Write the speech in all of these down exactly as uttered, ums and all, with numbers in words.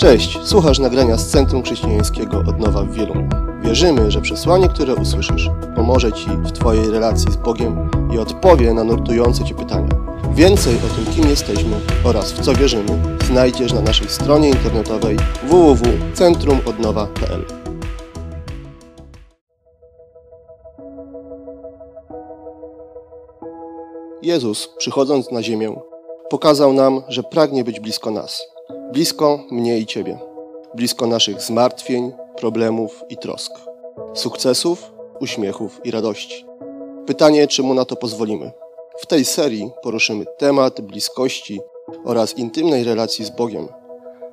Cześć, słuchasz nagrania z Centrum Chrześcijańskiego Odnowa w Wieluniu. Wierzymy, że przesłanie, które usłyszysz, pomoże Ci w Twojej relacji z Bogiem i odpowie na nurtujące Cię pytania. Więcej o tym, kim jesteśmy oraz w co wierzymy, znajdziesz na naszej stronie internetowej w w w kropka centrum odnowa kropka p l. Jezus, przychodząc na ziemię, pokazał nam, że pragnie być blisko nas. Blisko mnie i Ciebie. Blisko naszych zmartwień, problemów i trosk. Sukcesów, uśmiechów i radości. Pytanie, czy Mu na to pozwolimy. W tej serii poruszymy temat bliskości oraz intymnej relacji z Bogiem.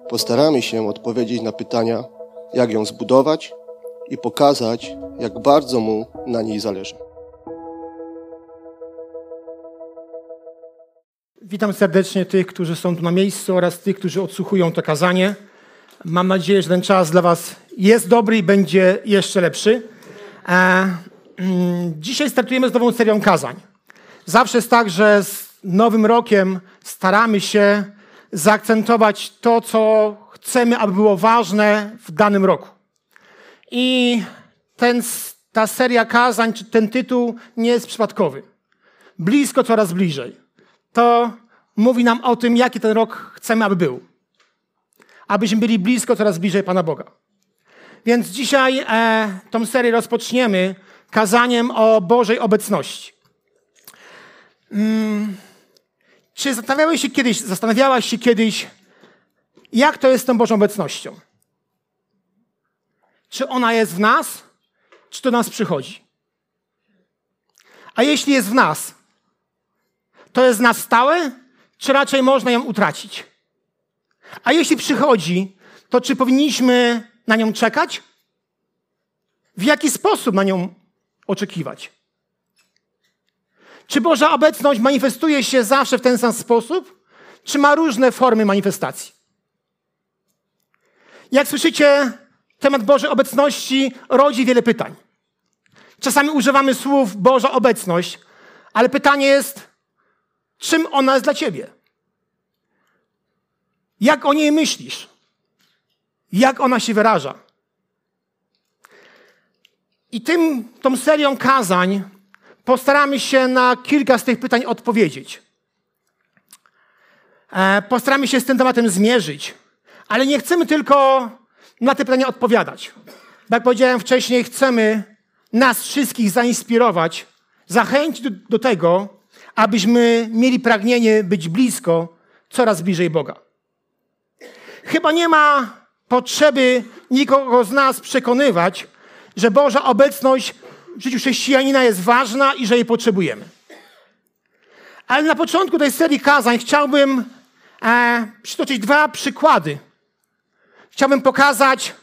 Postaramy się odpowiedzieć na pytania, jak ją zbudować i pokazać, jak bardzo Mu na niej zależy. Witam serdecznie tych, którzy są tu na miejscu oraz tych, którzy odsłuchują to kazanie. Mam nadzieję, że ten czas dla Was jest dobry i będzie jeszcze lepszy. Dzisiaj startujemy z nową serią kazań. Zawsze jest tak, że z nowym rokiem staramy się zaakcentować to, co chcemy, aby było ważne w danym roku. I ten, ta seria kazań, czy ten tytuł nie jest przypadkowy. Blisko, coraz bliżej. To mówi nam o tym, jaki ten rok chcemy, aby był. Abyśmy byli blisko, coraz bliżej Pana Boga. Więc dzisiaj e, tą serię rozpoczniemy kazaniem o Bożej obecności. Hmm. Czy zastanawiałeś się kiedyś, zastanawiałaś się kiedyś, jak to jest z tą Bożą obecnością? Czy ona jest w nas, czy do nas przychodzi? A jeśli jest w nas, to jest na stałe, czy raczej można ją utracić? A jeśli przychodzi, to czy powinniśmy na nią czekać? W jaki sposób na nią oczekiwać? Czy Boża obecność manifestuje się zawsze w ten sam sposób, czy ma różne formy manifestacji? Jak słyszycie, temat Bożej obecności rodzi wiele pytań. Czasami używamy słów Boża obecność, ale pytanie jest, czym ona jest dla Ciebie? Jak o niej myślisz? Jak ona się wyraża? I tym, tą serią kazań postaramy się na kilka z tych pytań odpowiedzieć. E, postaramy się z tym tematem zmierzyć, ale nie chcemy tylko na te pytania odpowiadać. Jak powiedziałem wcześniej, chcemy nas wszystkich zainspirować, zachęcić do, do tego, abyśmy mieli pragnienie być blisko, coraz bliżej Boga. Chyba nie ma potrzeby nikogo z nas przekonywać, że Boża obecność w życiu chrześcijanina jest ważna i że jej potrzebujemy. Ale na początku tej serii kazań chciałbym e, przytoczyć dwa przykłady. Chciałbym pokazać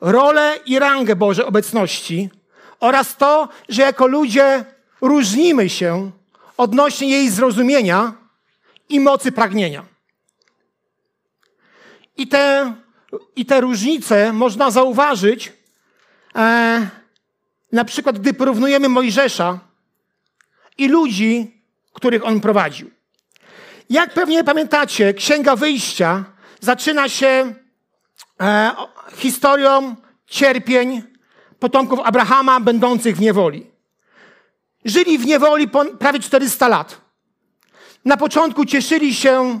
rolę i rangę Bożej obecności oraz to, że jako ludzie różnimy się odnośnie jej zrozumienia i mocy pragnienia. I te, i te różnice można zauważyć, e, na przykład gdy porównujemy Mojżesza i ludzi, których on prowadził. Jak pewnie pamiętacie, Księga Wyjścia zaczyna się e, historią cierpień potomków Abrahama będących w niewoli. Żyli w niewoli prawie czterysta lat. Na początku cieszyli się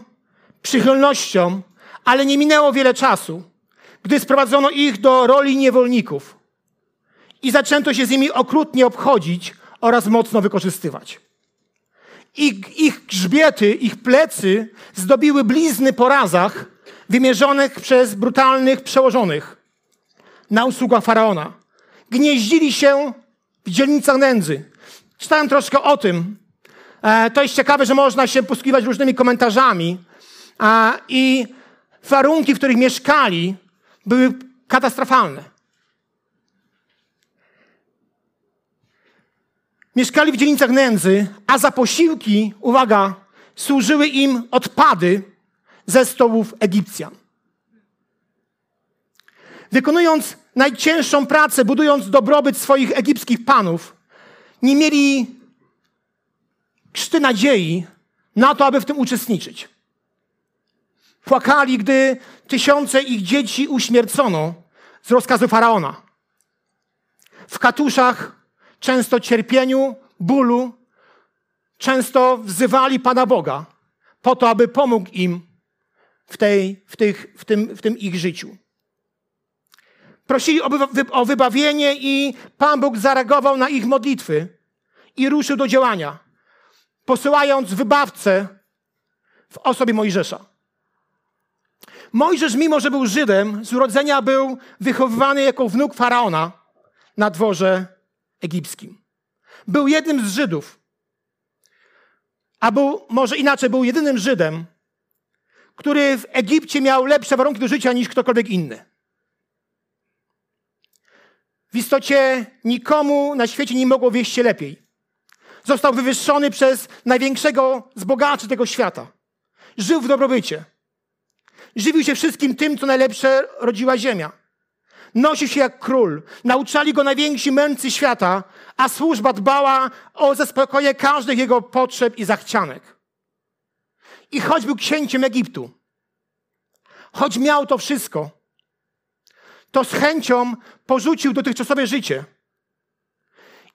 przychylnością, ale nie minęło wiele czasu, gdy sprowadzono ich do roli niewolników i zaczęto się z nimi okrutnie obchodzić oraz mocno wykorzystywać. Ich, ich grzbiety, ich plecy zdobiły blizny po razach wymierzonych przez brutalnych przełożonych na usługach faraona. Gnieździli się w dzielnicach nędzy. Czytałem troszkę o tym. E, to jest ciekawe, że można się posługiwać różnymi komentarzami. E, I warunki, w których mieszkali, były katastrofalne. Mieszkali w dzielnicach nędzy, a za posiłki, uwaga, służyły im odpady ze stołów Egipcjan. Wykonując najcięższą pracę, budując dobrobyt swoich egipskich panów, nie mieli krzty nadziei na to, aby w tym uczestniczyć. płakali, gdy tysiące ich dzieci uśmiercono z rozkazu faraona. W katuszach, często cierpieniu, bólu, często wzywali Pana Boga po to, aby pomógł im w, tej, w, tych, w, tym, w tym ich życiu. Prosili o wybawienie i Pan Bóg zareagował na ich modlitwy i ruszył do działania, posyłając wybawcę w osobie Mojżesza. Mojżesz, mimo że był Żydem, z urodzenia był wychowywany jako wnuk faraona na dworze egipskim. Był jednym z Żydów, a był, może inaczej, był jedynym Żydem, który w Egipcie miał lepsze warunki do życia niż ktokolwiek inny. W istocie nikomu na świecie nie mogło wieść się lepiej. Został wywyższony przez największego z bogaczy tego świata. Żył w dobrobycie. Żywił się wszystkim tym, co najlepsze rodziła ziemia. Nosił się jak król. Nauczali go najwięksi mędrcy świata, a służba dbała o zaspokojenie każdych jego potrzeb i zachcianek. I choć był księciem Egiptu, choć miał to wszystko, to z chęcią porzucił dotychczasowe życie.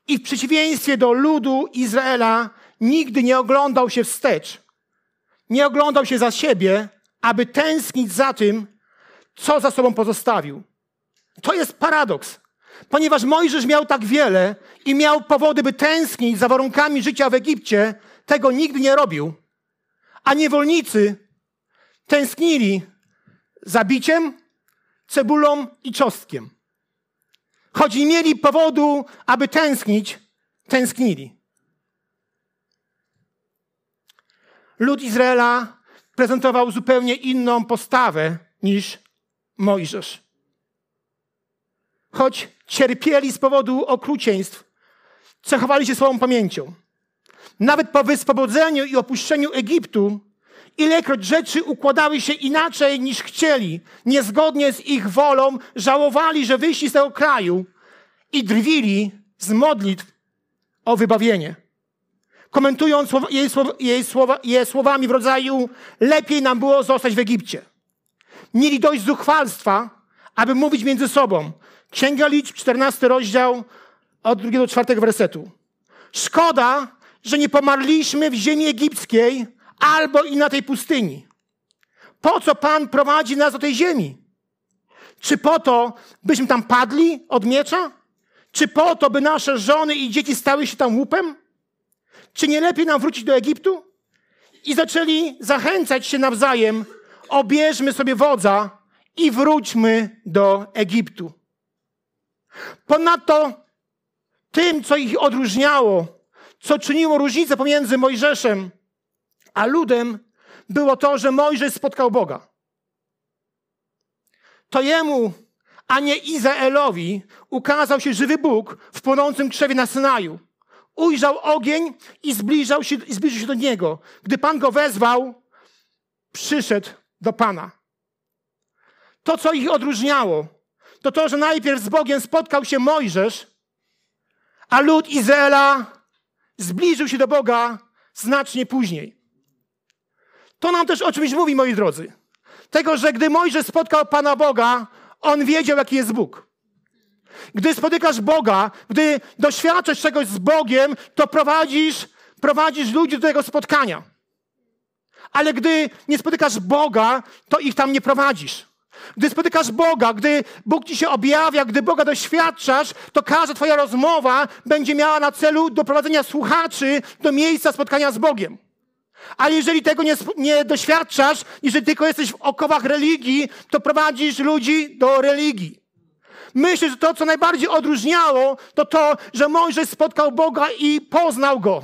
I w przeciwieństwie do ludu Izraela nigdy nie oglądał się wstecz. Nie oglądał się za siebie, aby tęsknić za tym, co za sobą pozostawił. To jest paradoks, ponieważ Mojżesz miał tak wiele i miał powody, by tęsknić za warunkami życia w Egipcie, tego nigdy nie robił. A niewolnicy tęsknili za biciem, cebulą i czosnkiem. Choć nie mieli powodu, aby tęsknić, tęsknili. Lud Izraela prezentował zupełnie inną postawę niż Mojżesz. Choć cierpieli z powodu okrucieństw, cechowali się słabą pamięcią. Nawet po wyswobodzeniu i opuszczeniu Egiptu, ilekroć rzeczy układały się inaczej niż chcieli, niezgodnie z ich wolą, żałowali, że wyszli z tego kraju i drwili z modlitw o wybawienie. Komentując jej słowa, jej słowa, jej słowami w rodzaju: lepiej nam było zostać w Egipcie. Mieli dość zuchwalstwa, aby mówić między sobą. Księga Liczb, czternasty rozdział, od drugiego do czwartego wersetu. Szkoda, że nie pomarliśmy w ziemi egipskiej albo i na tej pustyni. Po co Pan prowadzi nas do tej ziemi? Czy po to, byśmy tam padli od miecza? Czy po to, by nasze żony i dzieci stały się tam łupem? Czy nie lepiej nam wrócić do Egiptu? I zaczęli zachęcać się nawzajem: obierzmy sobie wodza i wróćmy do Egiptu. Ponadto tym, co ich odróżniało, co czyniło różnicę pomiędzy Mojżeszem a ludem, było to, że Mojżesz spotkał Boga. To jemu, a nie Izraelowi, ukazał się żywy Bóg w płonącym krzewie na Synaju. Ujrzał ogień i zbliżał się, zbliżył się do niego. Gdy Pan go wezwał, przyszedł do Pana. To, co ich odróżniało, to to, że najpierw z Bogiem spotkał się Mojżesz, a lud Izraela zbliżył się do Boga znacznie później. To nam też o czymś mówi, moi drodzy. Tego, że gdy Mojżesz spotkał Pana Boga, on wiedział, jaki jest Bóg. Gdy spotykasz Boga, gdy doświadczasz czegoś z Bogiem, to prowadzisz, prowadzisz ludzi do tego spotkania. Ale gdy nie spotykasz Boga, to ich tam nie prowadzisz. Gdy spotykasz Boga, gdy Bóg ci się objawia, gdy Boga doświadczasz, to każda twoja rozmowa będzie miała na celu doprowadzenia słuchaczy do miejsca spotkania z Bogiem. Ale jeżeli tego nie, nie doświadczasz, jeżeli tylko jesteś w okowach religii, to prowadzisz ludzi do religii. Myślę, że to, co najbardziej odróżniało, to to, że Mojżesz spotkał Boga i poznał Go.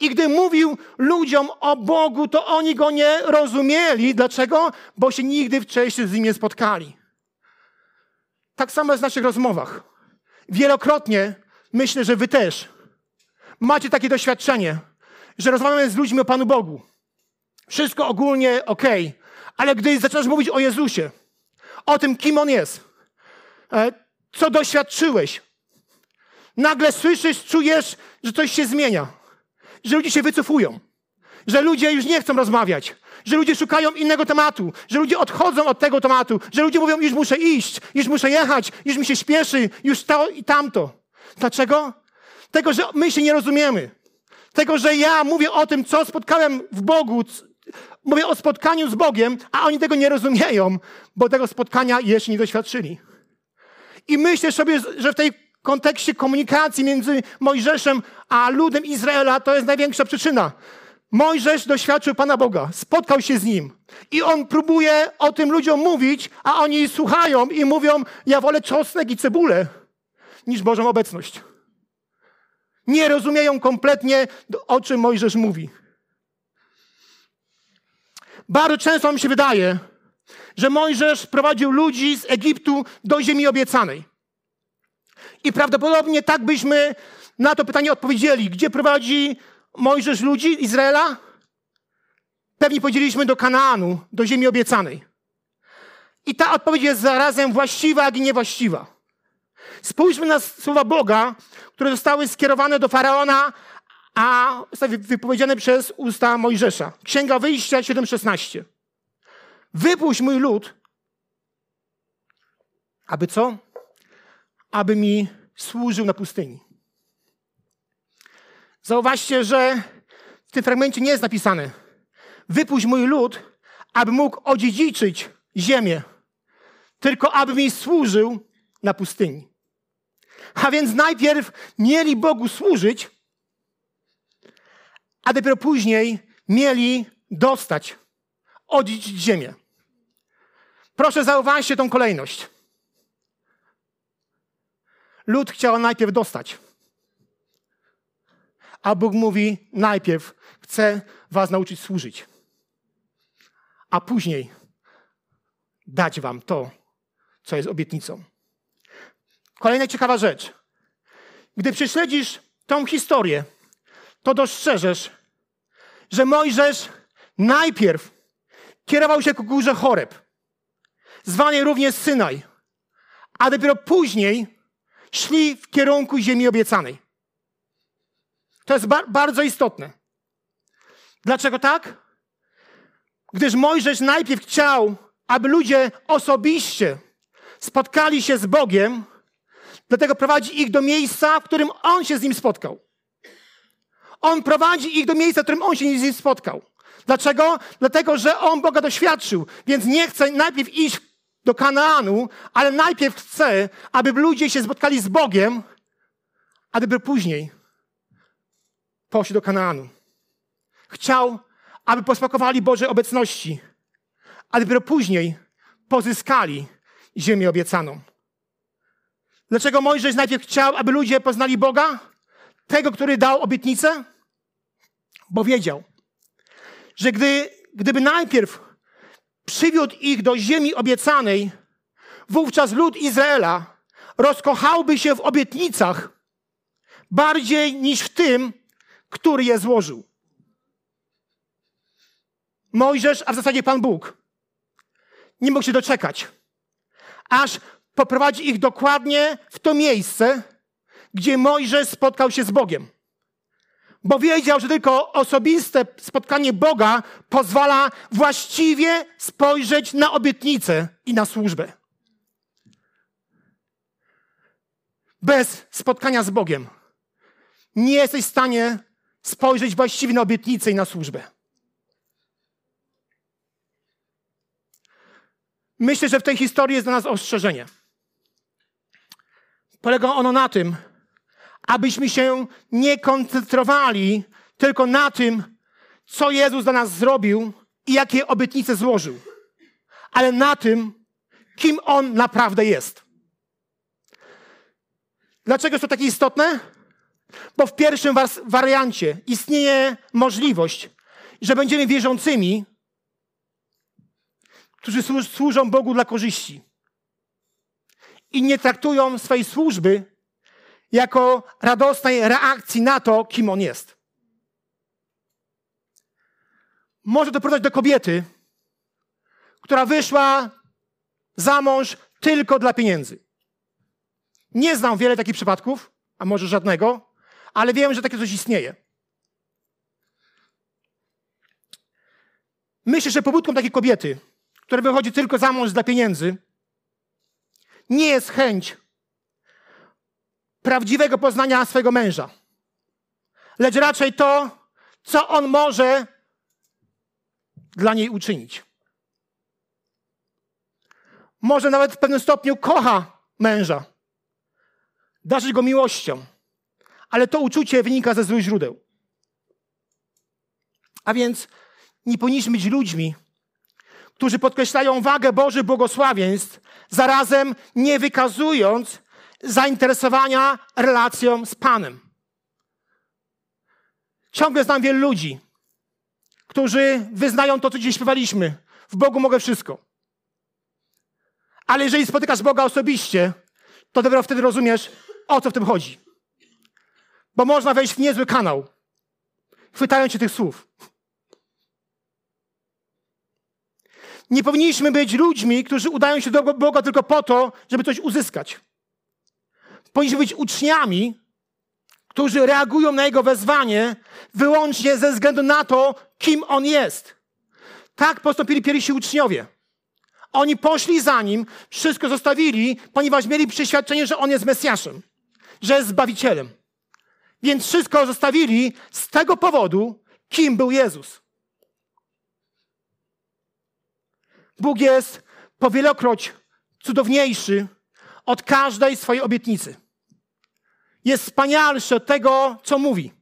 I gdy mówił ludziom o Bogu, to oni Go nie rozumieli. Dlaczego? Bo się nigdy wcześniej z Nim nie spotkali. Tak samo jest w naszych rozmowach. Wielokrotnie, myślę, że wy też macie takie doświadczenie, że rozmawiamy z ludźmi o Panu Bogu. Wszystko ogólnie okej, okay, ale gdy zaczynasz mówić o Jezusie, o tym, kim On jest, co doświadczyłeś, nagle słyszysz, czujesz, że coś się zmienia. Że ludzie się wycofują, że ludzie już nie chcą rozmawiać, że ludzie szukają innego tematu, że ludzie odchodzą od tego tematu, że ludzie mówią, już muszę iść, już muszę jechać, już mi się śpieszy, już to i tamto. Dlaczego? Tego, że my się nie rozumiemy. Tego, że ja mówię o tym, co spotkałem w Bogu, mówię o spotkaniu z Bogiem, a oni tego nie rozumieją, bo tego spotkania jeszcze nie doświadczyli. I myślę sobie, że w tej kontekście komunikacji między Mojżeszem a ludem Izraela to jest największa przyczyna. Mojżesz doświadczył Pana Boga, spotkał się z Nim i on próbuje o tym ludziom mówić, a oni słuchają i mówią, ja wolę czosnek i cebulę niż Bożą obecność. Nie rozumieją kompletnie, o czym Mojżesz mówi. Bardzo często mi się wydaje, że Mojżesz prowadził ludzi z Egiptu do ziemi obiecanej. I prawdopodobnie tak byśmy na to pytanie odpowiedzieli. Gdzie prowadzi Mojżesz ludzi Izraela? Pewnie powiedzieliśmy do Kanaanu, do ziemi obiecanej. I ta odpowiedź jest zarazem właściwa, jak i niewłaściwa. Spójrzmy na słowa Boga, które zostały skierowane do Faraona, a zostały wypowiedziane przez usta Mojżesza. Księga Wyjścia siedem szesnaście. Wypuść mój lud, aby co? Aby mi służył na pustyni. Zauważcie, że w tym fragmencie nie jest napisane wypuść mój lud, aby mógł odziedziczyć ziemię, tylko aby mi służył na pustyni. A więc najpierw mieli Bogu służyć, a dopiero później mieli dostać, odziedziczyć ziemię. Proszę zauważcie tą kolejność. Lud chciał najpierw dostać. A Bóg mówi, najpierw chcę was nauczyć służyć. A później dać wam to, co jest obietnicą. Kolejna ciekawa rzecz. Gdy prześledzisz tą historię, to dostrzeżesz, że Mojżesz najpierw kierował się ku górze Choreb, zwanej również Synaj, a dopiero później szli w kierunku ziemi obiecanej. To jest ba- bardzo istotne. Dlaczego tak? Gdyż Mojżesz najpierw chciał, aby ludzie osobiście spotkali się z Bogiem, dlatego prowadzi ich do miejsca, w którym On się z Nim spotkał. On prowadzi ich do miejsca, w którym On się z Nim spotkał. Dlaczego? Dlatego, że On Boga doświadczył, więc nie chce najpierw iść do Kanaanu, ale najpierw chce, aby ludzie się spotkali z Bogiem, a gdyby później poszli do Kanaanu. Chciał, aby posmakowali Bożej obecności, a dopiero później pozyskali ziemię obiecaną. Dlaczego Mojżesz najpierw chciał, aby ludzie poznali Boga, tego, który dał obietnicę? Bo wiedział, że gdy, gdyby najpierw przywiódł ich do ziemi obiecanej, wówczas lud Izraela rozkochałby się w obietnicach bardziej niż w tym, który je złożył. Mojżesz, a w zasadzie Pan Bóg, nie mógł się doczekać, aż poprowadzi ich dokładnie w to miejsce, gdzie Mojżesz spotkał się z Bogiem. Bo wiedział, że tylko osobiste spotkanie Boga pozwala właściwie spojrzeć na obietnicę i na służbę. Bez spotkania z Bogiem nie jesteś w stanie spojrzeć właściwie na obietnicę i na służbę. Myślę, że w tej historii jest dla nas ostrzeżenie. Polega ono na tym, abyśmy się nie koncentrowali tylko na tym, co Jezus dla nas zrobił i jakie obietnice złożył, ale na tym, kim On naprawdę jest. Dlaczego jest to takie istotne? Bo w pierwszym wariancie istnieje możliwość, że będziemy wierzącymi, którzy służą Bogu dla korzyści i nie traktują swojej służby jako radosnej reakcji na to, kim On jest. Może doprowadzać do kobiety, która wyszła za mąż tylko dla pieniędzy. Nie znam wiele takich przypadków, a może żadnego, ale wiem, że takie coś istnieje. Myślę, że pobudką takiej kobiety, która wychodzi tylko za mąż dla pieniędzy, nie jest chęć prawdziwego poznania swojego męża, lecz raczej to, co on może dla niej uczynić. Może nawet w pewnym stopniu kocha męża, darzyć go miłością, ale to uczucie wynika ze złych źródeł. A więc nie powinniśmy być ludźmi, którzy podkreślają wagę Bożych błogosławieństw, zarazem nie wykazując zainteresowania relacją z Panem. Ciągle znam wielu ludzi, którzy wyznają to, co dzisiaj śpiewaliśmy. W Bogu mogę wszystko. Ale jeżeli spotykasz Boga osobiście, to dopiero wtedy rozumiesz, o co w tym chodzi. Bo można wejść w niezły kanał, chwytając się tych słów. Nie powinniśmy być ludźmi, którzy udają się do Boga tylko po to, żeby coś uzyskać. Powinniśmy być uczniami, którzy reagują na Jego wezwanie wyłącznie ze względu na to, kim On jest. Tak postąpili pierwsi uczniowie. Oni poszli za Nim, wszystko zostawili, ponieważ mieli przeświadczenie, że On jest Mesjaszem, że jest Zbawicielem. Więc wszystko zostawili z tego powodu, kim był Jezus. Bóg jest powielokroć cudowniejszy od każdej swojej obietnicy. Jest wspanialszy od tego, co mówi.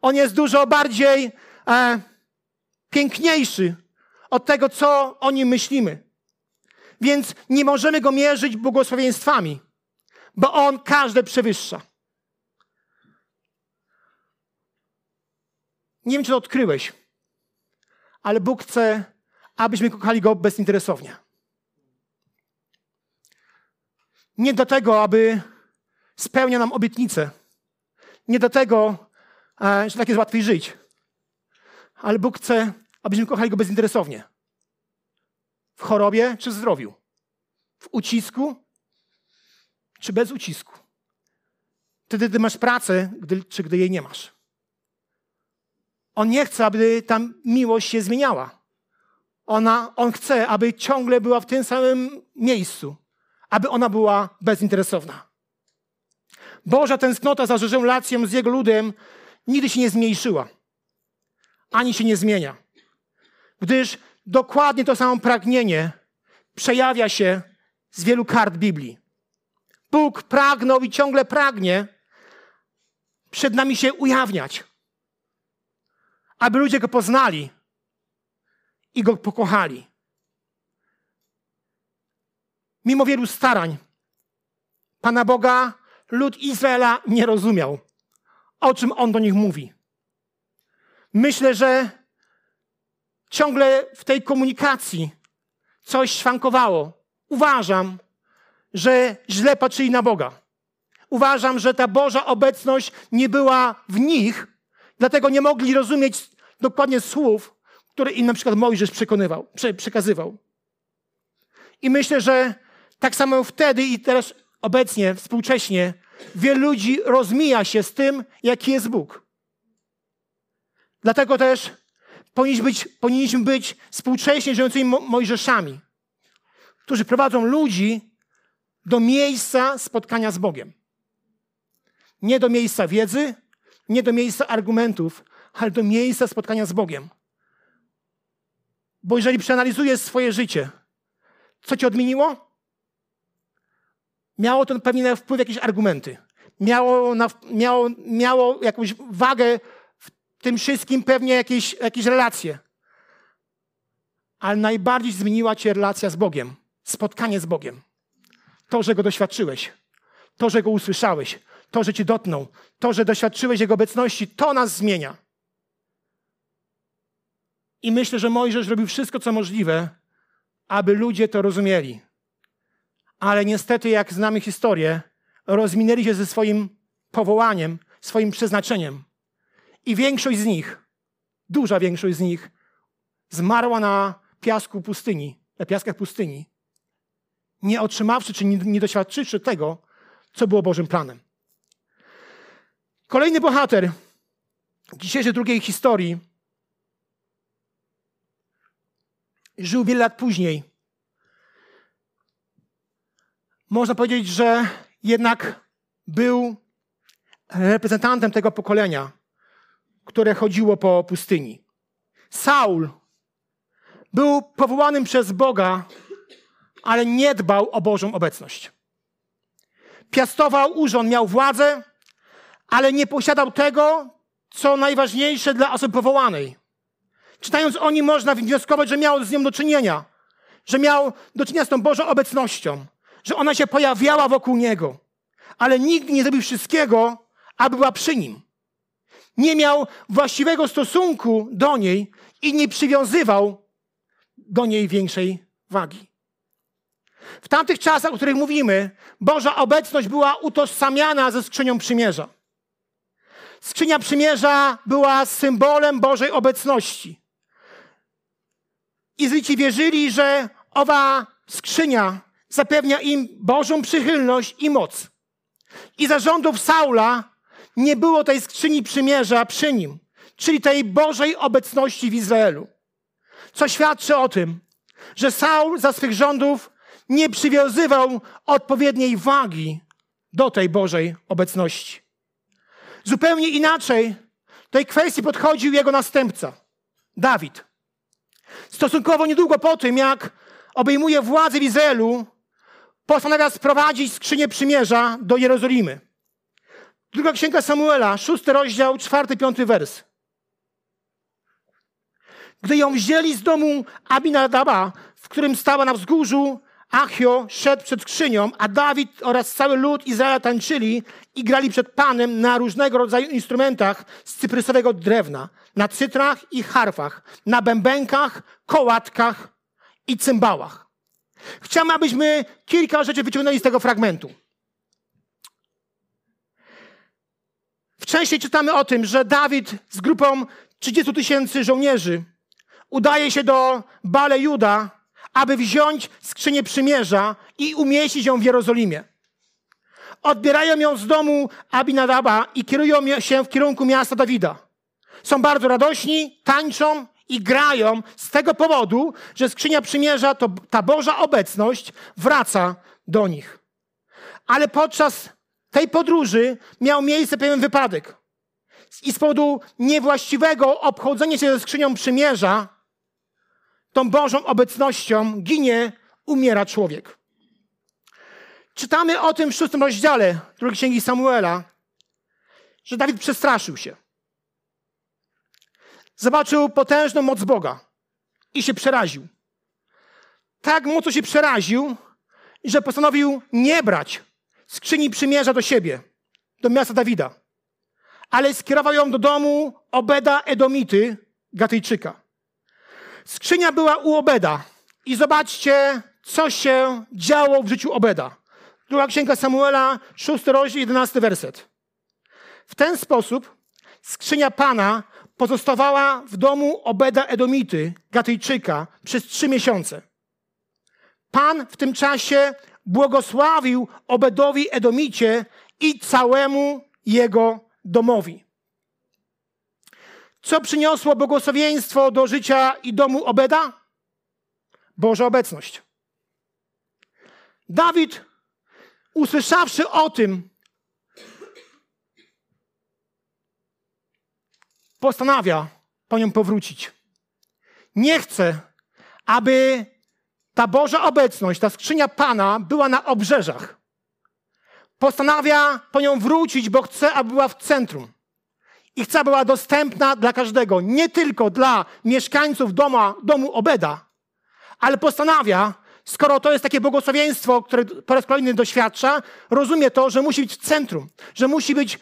On jest dużo bardziej e, piękniejszy od tego, co o nim myślimy. Więc nie możemy go mierzyć błogosławieństwami, bo on każde przewyższa. Nie wiem, czy to odkryłeś, ale Bóg chce, abyśmy kochali Go bezinteresownie. Nie dlatego, aby spełnia nam obietnice. Nie dlatego, że tak jest łatwiej żyć. Ale Bóg chce, abyśmy kochali Go bezinteresownie. W chorobie czy w zdrowiu. W ucisku czy bez ucisku. Wtedy, gdy masz pracę, gdy, czy gdy jej nie masz. On nie chce, aby ta miłość się zmieniała. Ona, on chce, aby ciągle była w tym samym miejscu, aby ona była bezinteresowna. Boża tęsknota za relacją z Jego ludem nigdy się nie zmniejszyła, ani się nie zmienia, gdyż dokładnie to samo pragnienie przejawia się z wielu kart Biblii. Bóg pragnął i ciągle pragnie przed nami się ujawniać, aby ludzie Go poznali i Go pokochali. Mimo wielu starań Pana Boga lud Izraela nie rozumiał, o czym On do nich mówi. Myślę, że ciągle w tej komunikacji coś szwankowało. Uważam, że źle patrzyli na Boga. Uważam, że ta Boża obecność nie była w nich, dlatego nie mogli rozumieć dokładnie słów, które im na przykład Mojżesz przekonywał, przekazywał. I myślę, że tak samo wtedy i teraz obecnie, współcześnie, wielu ludzi rozmija się z tym, jaki jest Bóg. Dlatego też powinniśmy być, powinniśmy być współcześnie żyjącymi Mojżeszami, którzy prowadzą ludzi do miejsca spotkania z Bogiem. Nie do miejsca wiedzy, nie do miejsca argumentów, ale do miejsca spotkania z Bogiem. Bo jeżeli przeanalizujesz swoje życie, co cię odmieniło? Miało to pewnie wpływ jakieś argumenty. Miało, na, miało, miało jakąś wagę w tym wszystkim, pewnie jakieś, jakieś relacje. Ale najbardziej zmieniła cię relacja z Bogiem. Spotkanie z Bogiem. To, że Go doświadczyłeś. To, że Go usłyszałeś. To, że cię dotknął. To, że doświadczyłeś Jego obecności. To nas zmienia. I myślę, że Mojżesz robił wszystko, co możliwe, aby ludzie to rozumieli. Ale niestety, jak znamy historię, rozminęli się ze swoim powołaniem, swoim przeznaczeniem. I większość z nich, duża większość z nich, zmarła na piasku pustyni, na piaskach pustyni, nie otrzymawszy czy nie doświadczywszy tego, co było Bożym planem. Kolejny bohater dzisiejszej drugiej historii Żył wiele lat później. Można powiedzieć, że jednak był reprezentantem tego pokolenia, które chodziło po pustyni. Saul był powołanym przez Boga, ale nie dbał o Bożą obecność. Piastował urząd, miał władzę, ale nie posiadał tego, co najważniejsze dla osoby powołanej. Czytając o nim można wnioskować, że miał z nią do czynienia, że miał do czynienia z tą Bożą obecnością, że ona się pojawiała wokół niego, ale nikt nie zrobił wszystkiego, aby była przy nim. Nie miał właściwego stosunku do niej i nie przywiązywał do niej większej wagi. W tamtych czasach, o których mówimy, Boża obecność była utożsamiana ze skrzynią przymierza. Skrzynia przymierza była symbolem Bożej obecności. Izraelici wierzyli, że owa skrzynia zapewnia im Bożą przychylność i moc. I za rządów Saula nie było tej skrzyni przymierza przy nim, czyli tej Bożej obecności w Izraelu. Co świadczy o tym, że Saul za swych rządów nie przywiązywał odpowiedniej wagi do tej Bożej obecności. Zupełnie inaczej tej kwestii podchodził jego następca, Dawid. Stosunkowo niedługo po tym, jak obejmuje władzę w Izraelu, postanawia sprowadzić skrzynię przymierza do Jerozolimy. Druga Księga Samuela, szósty rozdział, czwarty, piąty wers. Gdy ją wzięli z domu Abinadaba, w którym stała na wzgórzu, Achio szedł przed skrzynią, a Dawid oraz cały lud Izraela tańczyli i grali przed Panem na różnego rodzaju instrumentach z cyprysowego drewna, na cytrach i harfach, na bębenkach, kołatkach i cymbałach. Chciałbym, abyśmy kilka rzeczy wyciągnęli z tego fragmentu. Wcześniej czytamy o tym, że Dawid z grupą trzydziestu tysięcy żołnierzy udaje się do Baale Juda, aby wziąć skrzynię przymierza i umieścić ją w Jerozolimie. Odbierają ją z domu Abinadaba i kierują się w kierunku miasta Dawida. Są bardzo radośni, tańczą i grają z tego powodu, że skrzynia przymierza, to ta Boża obecność, wraca do nich. Ale podczas tej podróży miał miejsce pewien wypadek. I z powodu niewłaściwego obchodzenia się ze skrzynią przymierza, tą Bożą obecnością ginie, umiera człowiek. Czytamy o tym w szóstym rozdziale drugiej Księgi Samuela, że Dawid przestraszył się. Zobaczył potężną moc Boga i się przeraził. Tak mocno się przeraził, że postanowił nie brać skrzyni przymierza do siebie, do miasta Dawida, ale skierował ją do domu Obeda Edomity, Gatyjczyka. Skrzynia była u Obeda i zobaczcie, co się działo w życiu Obeda. Druga Księga Samuela, szósty rozdział, jedenasty werset. W ten sposób skrzynia Pana pozostawała w domu Obeda Edomity, Gatyjczyka, przez trzy miesiące. Pan w tym czasie błogosławił Obedowi Edomicie i całemu jego domowi. Co przyniosło błogosławieństwo do życia i domu Obeda? Boża obecność. Dawid, usłyszawszy o tym, postanawia po nią powrócić. Nie chce, aby ta Boża obecność, ta skrzynia Pana była na obrzeżach. Postanawia po nią wrócić, bo chce, aby była w centrum. I chce, aby była dostępna dla każdego, nie tylko dla mieszkańców doma, domu Obeda, ale postanawia, skoro to jest takie błogosławieństwo, które po raz kolejny doświadcza, rozumie to, że musi być w centrum, że musi być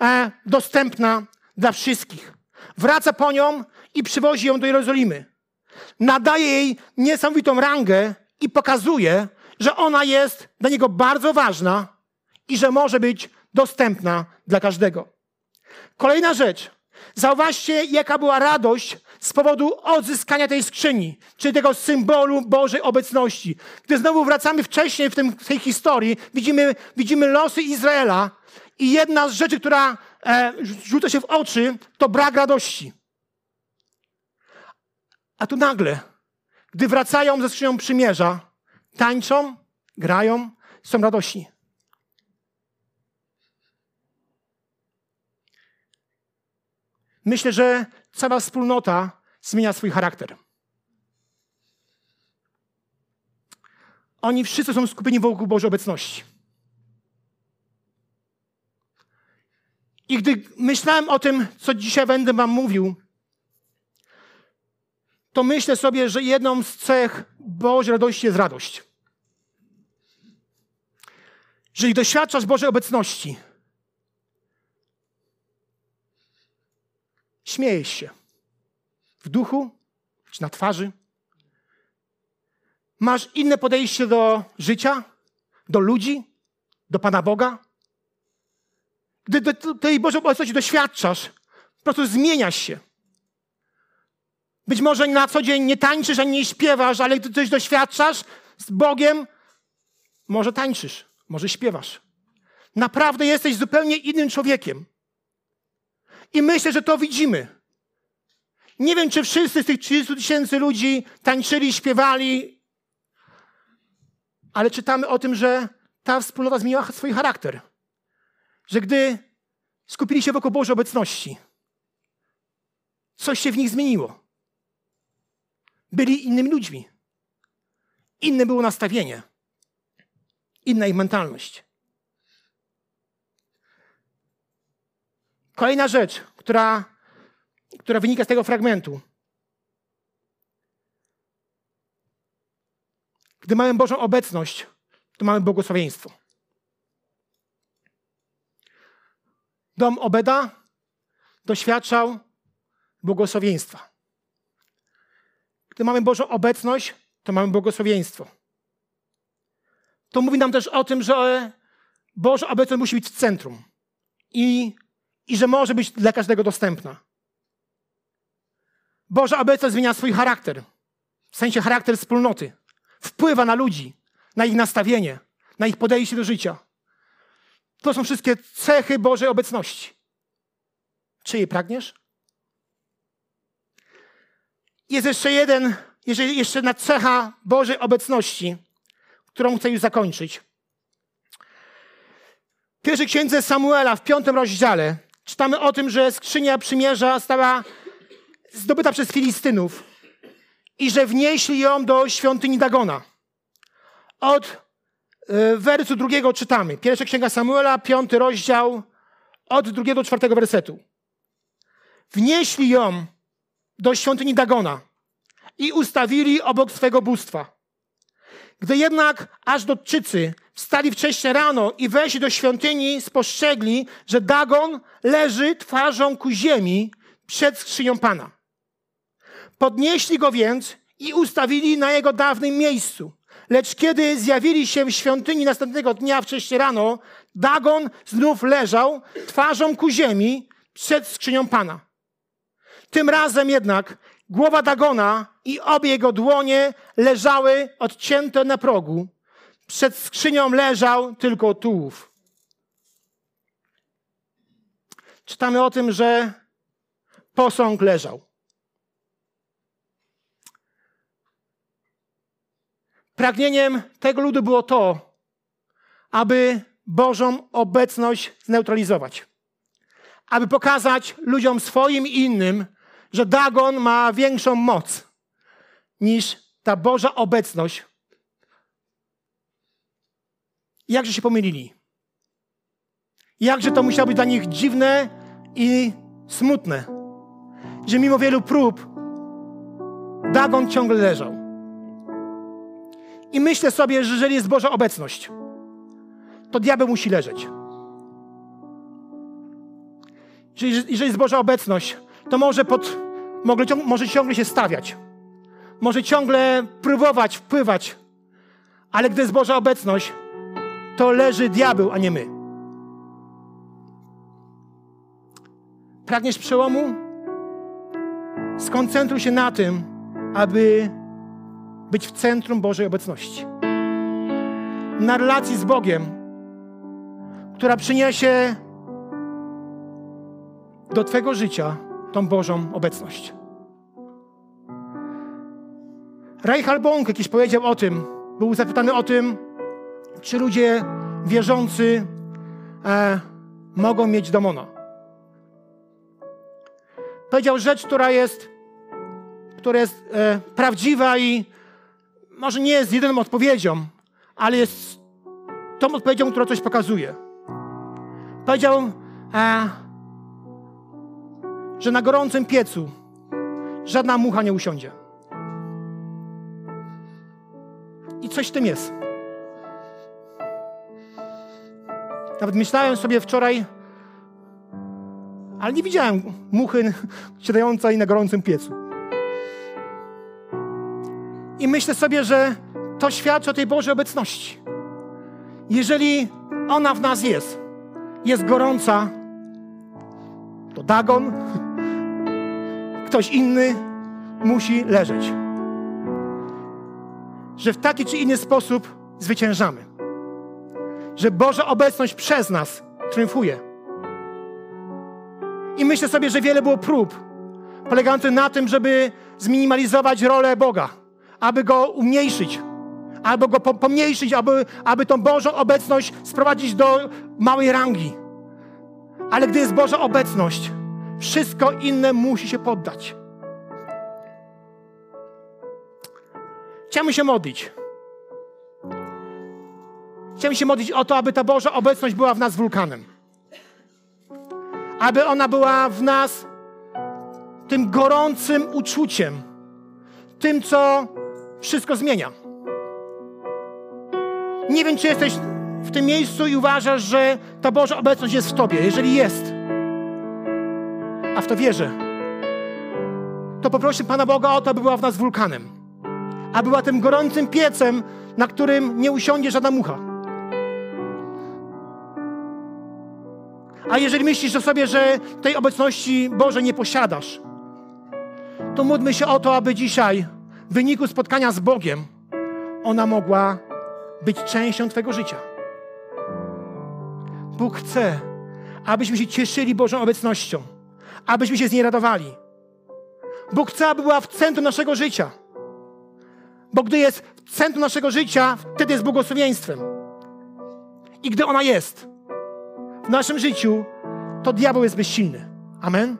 e, dostępna dla wszystkich. Wraca po nią i przywozi ją do Jerozolimy. Nadaje jej niesamowitą rangę i pokazuje, że ona jest dla niego bardzo ważna i że może być dostępna dla każdego. Kolejna rzecz. Zauważcie, jaka była radość z powodu odzyskania tej skrzyni, czyli tego symbolu Bożej obecności. Gdy znowu wracamy wcześniej w, tym, w tej historii, widzimy, widzimy losy Izraela i jedna z rzeczy, która e, rzuca się w oczy, to brak radości. A tu nagle Gdy wracają ze skrzynią przymierza, tańczą, grają, są radośni. Myślę, że cała wspólnota zmienia swój charakter. Oni wszyscy są skupieni wokół Bożej obecności. I gdy myślałem o tym, co dzisiaj będę wam mówił, to myślę sobie, że jedną z cech Bożej radości jest radość. Jeżeli doświadczasz Bożej obecności, śmiejesz się w duchu czy na twarzy. Masz inne podejście do życia, do ludzi, do Pana Boga. Gdy do tej Bożej obecności doświadczasz, po prostu zmieniasz się. Być może na co dzień nie tańczysz ani nie śpiewasz, ale gdy coś doświadczasz z Bogiem, może tańczysz, może śpiewasz. Naprawdę jesteś zupełnie innym człowiekiem. I myślę, że to widzimy. Nie wiem, czy wszyscy z tych trzydziestu tysięcy ludzi tańczyli, śpiewali, ale czytamy o tym, że ta wspólnota zmieniła swój charakter. Że gdy skupili się wokół Bożej obecności, coś się w nich zmieniło. Byli innymi ludźmi. Inne było nastawienie. Inna ich mentalność. Kolejna rzecz, która, która wynika z tego fragmentu. Gdy mamy Bożą obecność, to mamy błogosławieństwo. Dom Obeda doświadczał błogosławieństwa. Gdy mamy Bożą obecność, to mamy błogosławieństwo. To mówi nam też o tym, że Boża obecność musi być w centrum i, i że może być dla każdego dostępna. Boża obecność zmienia swój charakter, w sensie charakter wspólnoty. Wpływa na ludzi, na ich nastawienie, na ich podejście do życia. To są wszystkie cechy Bożej obecności. Czy jej pragniesz? Jest jeszcze jeden, jeszcze jedna cecha Bożej obecności, którą chcę już zakończyć. W pierwszej księdze Samuela w piątym rozdziale czytamy o tym, że skrzynia przymierza została zdobyta przez Filistynów i że wnieśli ją do świątyni Dagona. Od wersu drugiego czytamy. Pierwsza księga Samuela, piąty rozdział, od drugiego do czwartego wersetu. Wnieśli ją do świątyni Dagona i ustawili obok swego bóstwa. Gdy jednak Ażdodczycy wstali wcześnie rano i weszli do świątyni, spostrzegli, że Dagon leży twarzą ku ziemi przed skrzynią Pana. Podnieśli go więc i ustawili na jego dawnym miejscu. Lecz kiedy zjawili się w świątyni następnego dnia wcześnie rano, Dagon znów leżał twarzą ku ziemi przed skrzynią Pana. Tym razem jednak głowa Dagona i obie jego dłonie leżały odcięte na progu. Przed skrzynią leżał tylko tułów. Czytamy o tym, że posąg leżał. Pragnieniem tego ludu było to, aby Bożą obecność zneutralizować. Aby pokazać ludziom swoim i innym, że Dagon ma większą moc niż ta Boża obecność. Jakże się pomylili. Jakże to musiało być dla nich dziwne i smutne, że mimo wielu prób Dagon ciągle leżał. I myślę sobie, że jeżeli jest Boża obecność, to diabeł musi leżeć. Jeżeli, jeżeli jest Boża obecność, to może, pod, może ciągle się stawiać. Może ciągle próbować, wpływać. Ale gdy jest Boża obecność, to leży diabeł, a nie my. Pragniesz przełomu? Skoncentruj się na tym, aby być w centrum Bożej obecności. Na relacji z Bogiem, która przyniesie do Twojego życia tą Bożą obecność. Reinhard Bonk jakiś powiedział o tym, był zapytany o tym, czy ludzie wierzący e, mogą mieć demona. Powiedział rzecz, która jest, która jest e, prawdziwa i może nie jest jedyną odpowiedzią, ale jest tą odpowiedzią, która coś pokazuje. Powiedział, e, że na gorącym piecu żadna mucha nie usiądzie. I coś w tym jest. Nawet myślałem sobie wczoraj, ale nie widziałem muchy siadającej na gorącym piecu. I myślę sobie, że to świadczy o tej Bożej obecności. Jeżeli ona w nas jest, jest gorąca, to Dagon, ktoś inny musi leżeć. Że w taki czy inny sposób zwyciężamy. Że Boża obecność przez nas triumfuje. I myślę sobie, że wiele było prób polegających na tym, żeby zminimalizować rolę Boga, aby Go umniejszyć, albo Go pomniejszyć, aby, aby tą Bożą obecność sprowadzić do małej rangi. Ale gdy jest Boża obecność, wszystko inne musi się poddać. Chciałem się modlić. Chciałem się modlić o to, aby ta Boża obecność była w nas wulkanem. Aby ona była w nas tym gorącym uczuciem, tym, co wszystko zmienia. Nie wiem, czy jesteś w tym miejscu i uważasz, że ta Boża obecność jest w tobie. Jeżeli jest, a w to wierzę, to poproszę Pana Boga o to, aby była w nas wulkanem. Aby była tym gorącym piecem, na którym nie usiądzie żadna mucha. A jeżeli myślisz o sobie, że tej obecności Bożej nie posiadasz, to módlmy się o to, aby dzisiaj w wyniku spotkania z Bogiem ona mogła być częścią twojego życia. Bóg chce, abyśmy się cieszyli Bożą obecnością, abyśmy się z niej radowali. Bóg chce, aby była w centrum naszego życia. Bo gdy jest w centrum naszego życia, wtedy jest błogosławieństwem. I gdy ona jest w naszym życiu, to diabeł jest bezsilny. Amen?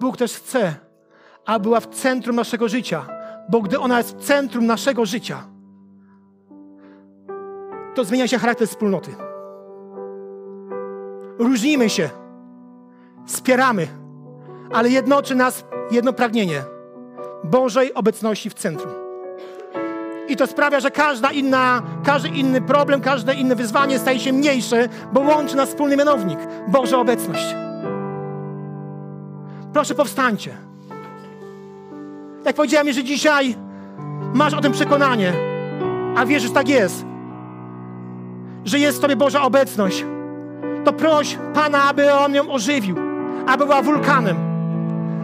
Bóg też chce, aby była w centrum naszego życia, bo gdy ona jest w centrum naszego życia, to zmienia się charakter wspólnoty. Różnimy się, wspieramy, ale jednoczy nas jedno pragnienie Bożej obecności w centrum. I to sprawia, że każda inna, każdy inny problem, każde inne wyzwanie staje się mniejsze, bo łączy nas wspólny mianownik, Boża obecność. Proszę, powstańcie. Jak powiedziałem, że dzisiaj masz o tym przekonanie, a wierzysz, że tak jest, że jest w tobie Boża obecność, to proś Pana, aby On ją ożywił, aby była wulkanem,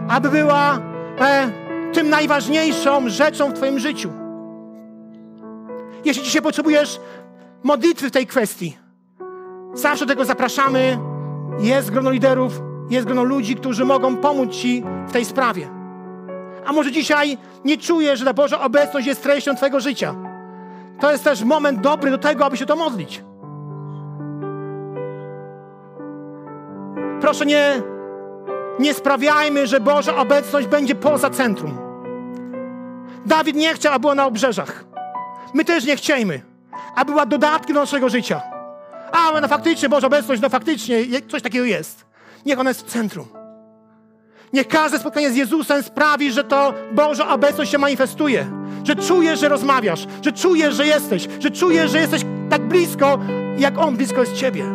aby była e, tym najważniejszą rzeczą w twoim życiu. Jeśli dzisiaj potrzebujesz modlitwy w tej kwestii, zawsze do tego zapraszamy. Jest grono liderów, jest grono ludzi, którzy mogą pomóc ci w tej sprawie. A może dzisiaj nie czujesz, że ta Boża obecność jest treścią twojego życia. To jest też moment dobry do tego, aby się to modlić. Proszę, nie, nie sprawiajmy, że Boża obecność będzie poza centrum. Dawid nie chciał, aby była na obrzeżach. My też nie chciejmy, aby była dodatkiem do naszego życia. A, no faktycznie, Boża obecność, no faktycznie, coś takiego jest. Niech ona jest w centrum. Niech każde spotkanie z Jezusem sprawi, że to Boża obecność się manifestuje. Że czujesz, że rozmawiasz, że czujesz, że jesteś, że czujesz, że jesteś tak blisko, jak On blisko jest ciebie.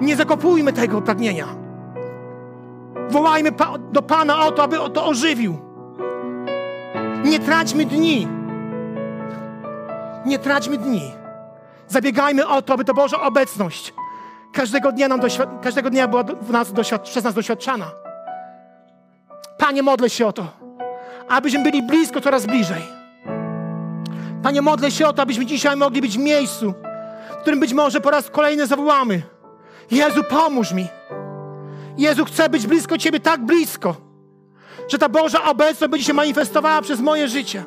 Nie zakopujmy tego pragnienia. Wołajmy pa- do Pana o to, aby to ożywił. Nie traćmy dni. Nie traćmy dni. Zabiegajmy o to, aby to Boża obecność każdego dnia, nam doświ- każdego dnia była w nas doświ- przez nas doświadczana. Panie, modlę się o to, abyśmy byli blisko, coraz bliżej. Panie, modlę się o to, abyśmy dzisiaj mogli być w miejscu, w którym być może po raz kolejny zawołamy: Jezu, pomóż mi. Jezu, chcę być blisko Ciebie, tak blisko, że ta Boża obecność będzie się manifestowała przez moje życie.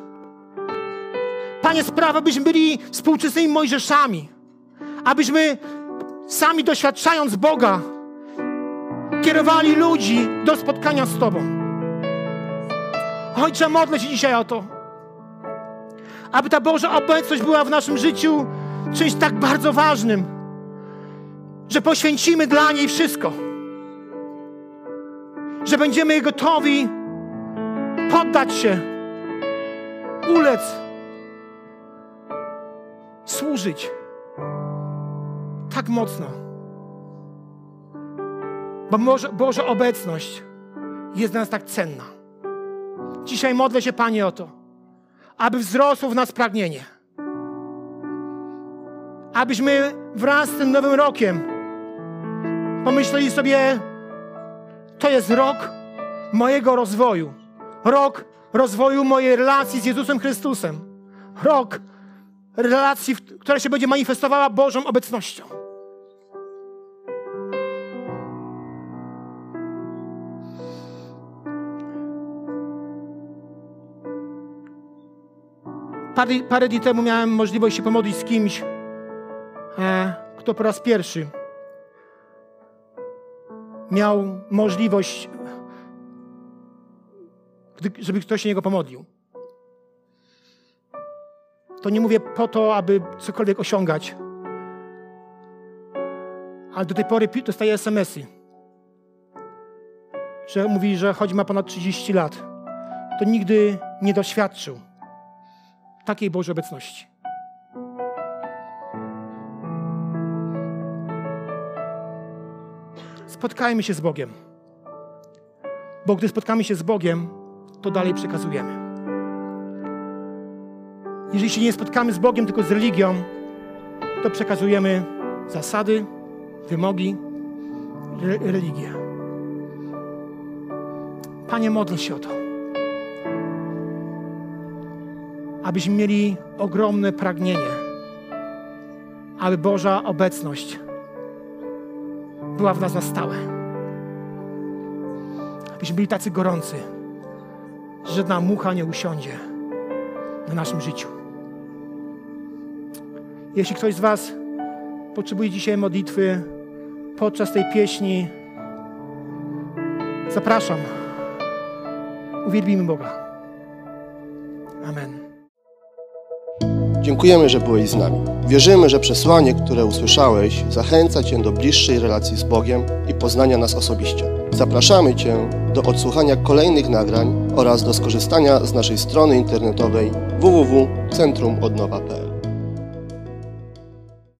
Panie, spraw, abyśmy byli współczesnymi Mojżeszami, abyśmy sami doświadczając Boga kierowali ludzi do spotkania z Tobą. Ojcze, modlę się dzisiaj o to, aby ta Boża obecność była w naszym życiu czymś tak bardzo ważnym, że poświęcimy dla niej wszystko. Że będziemy gotowi poddać się, ulec, służyć tak mocno. Bo Boża obecność jest dla nas tak cenna. Dzisiaj modlę się, Panie, o to, aby wzrosło w nas pragnienie. Abyśmy wraz z tym nowym rokiem pomyśleli sobie, to jest rok mojego rozwoju. Rok rozwoju mojej relacji z Jezusem Chrystusem. Rok relacji, która się będzie manifestowała Bożą obecnością. Parę, parę dni temu miałem możliwość się pomodlić z kimś, e, kto po raz pierwszy miał możliwość, żeby ktoś się niego pomodlił. To nie mówię po to, aby cokolwiek osiągać, ale do tej pory dostaję es em esy, że mówi, że choć ma ponad trzydzieści lat, to nigdy nie doświadczył takiej Bożej obecności. Spotkajmy się z Bogiem, bo gdy spotkamy się z Bogiem, to dalej przekazujemy. Jeżeli się nie spotkamy z Bogiem, tylko z religią, to przekazujemy zasady, wymogi, re religię. Panie, modlę się o to, abyśmy mieli ogromne pragnienie, aby Boża obecność była w nas na stałe. Abyśmy byli tacy gorący, że żadna mucha nie usiądzie na naszym życiu. Jeśli ktoś z Was potrzebuje dzisiaj modlitwy podczas tej pieśni, zapraszam. Uwielbimy Boga. Amen. Dziękujemy, że byłeś z nami. Wierzymy, że przesłanie, które usłyszałeś, zachęca Cię do bliższej relacji z Bogiem i poznania nas osobiście. Zapraszamy Cię do odsłuchania kolejnych nagrań oraz do skorzystania z naszej strony internetowej w w w kropka centrum odnowa kropka p l.